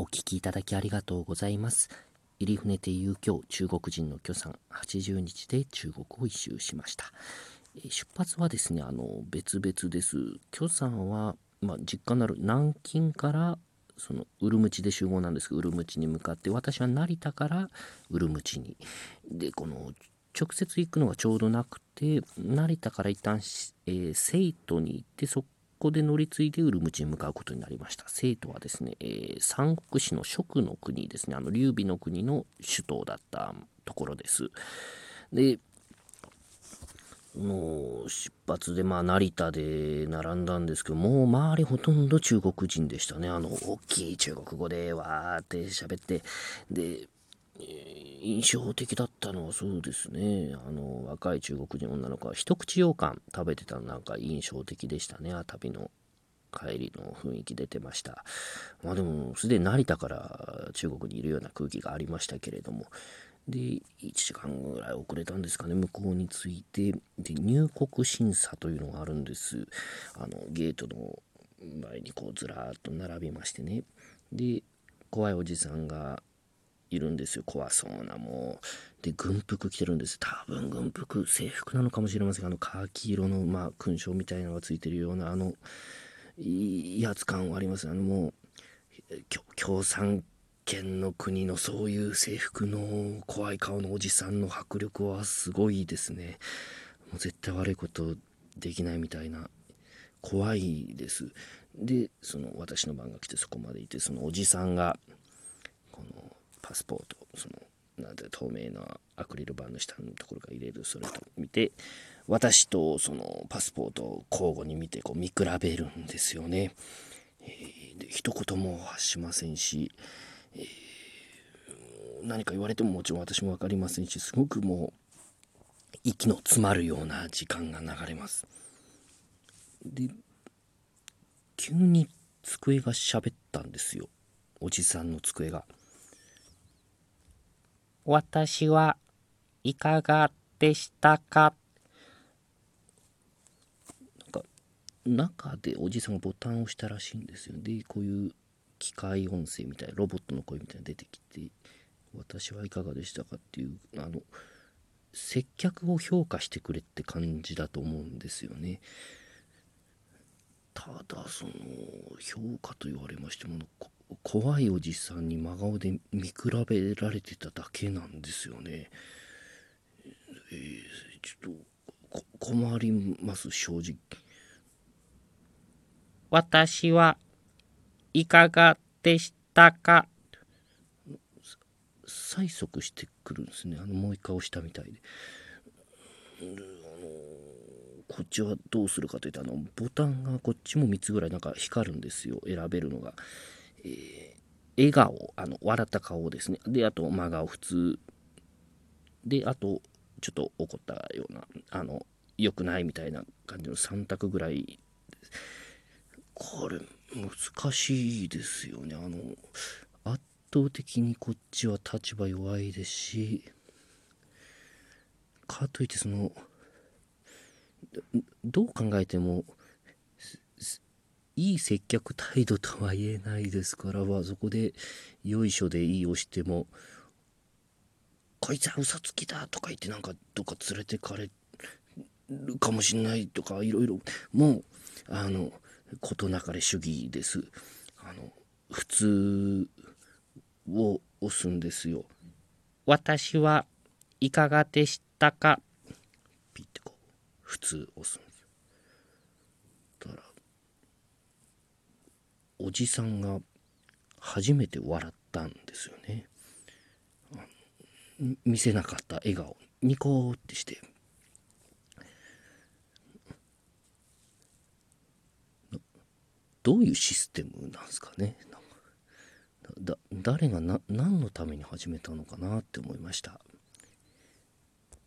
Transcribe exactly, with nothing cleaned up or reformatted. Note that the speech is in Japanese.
お聞きいただきありがとうございます。入船亭遊興中国人の許さん、はちじゅうにちで中国を一周しました。出発はですね、あの別々です。許さんは、まあ、実家なる南京からそのウルムチで集合なんですけど、ウルムチに向かって、私は成田からウルムチに。で、この直接行くのがちょうどなくて、成田から一旦、えー、成都に行って、そこここで乗り継いでウルムチに向かうことになりました。成都はですね、えー、三国志の蜀の国ですね、あの劉備の国の首都だったところです。で、もう出発で、まあ、成田で並んだんですけど、もう周りほとんど中国人でしたね。あの大きい中国語でわーって喋って、で、印象的だったのはそうですね、あの若い中国人女の子は一口羊羹食べてたの、なんか印象的でしたね。旅の帰りの雰囲気出てました。まあでもすでに成田から中国にいるような空気がありましたけれども、でいちじかんぐらい遅れたんですかね、向こうに着いて、で入国審査というのがあるんです。あのゲートの前にこうずらーっと並びましてね、で怖いおじさんがいるんですよ。怖そうな、もうで軍服着てるんです。多分軍服、制服なのかもしれませんが、あのカーキ色の、まあ、勲章みたいなのがついてるような、あの威圧感はあります。あのもう共産圏の国のそういう制服の怖い顔のおじさんの迫力はすごいですね。もう絶対悪いことできないみたいな、怖いです。でその私の番が来て、そこまでいて、そのおじさんがこのパスポート、そのなんて透明なアクリル板の下のところから入れる、それと見て、私とそのパスポートを交互に見てこう見比べるんですよね。えー、で一言も発しませんし、えー、何か言われてももちろん私も分かりませんし、すごくもう息の詰まるような時間が流れます。で急に机が喋ったんですよ、おじさんの机が。私はいかがでしたか？なんか中でおじさんがボタンを押したらしいんですよ。で、こういう機械音声みたいな、ロボットの声みたいなの出てきて、私はいかがでしたかっていう、あの、接客を評価してくれって感じだと思うんですよね。ただ、その、評価と言われましても、怖いおじさんに真顔で見比べられてただけなんですよね。えー、ちょっと困ります、正直。私はいかがでしたか？催促してくるんですね。あのもう一回押したみたいで。であのこっちはどうするかというと、あのボタンがこっちもみっつぐらいなんか光るんですよ、選べるのが。えー、笑顔、あの笑った顔ですね。であと真顔、普通で、あとちょっと怒ったような、あの良くないみたいな感じのさん択ぐらいです。これ難しいですよね。あの圧倒的にこっちは立場弱いですし、かといってそのどう考えてもいい接客態度とは言えないですから、はそこでよいしょでいいをしても、こいつは嘘つきだとか言って、なんかどっか連れてかれるかもしれないとか、いろいろもうあの事なかれ主義です。あの普通を押すんですよ。私はいかがでしたか？ピッてこう普通押すんです。おじさんが初めて笑ったんですよね。見せなかった笑顔、ニコーってして、どういうシステムなんですかね。だ誰がな何のために始めたのかなって思いました。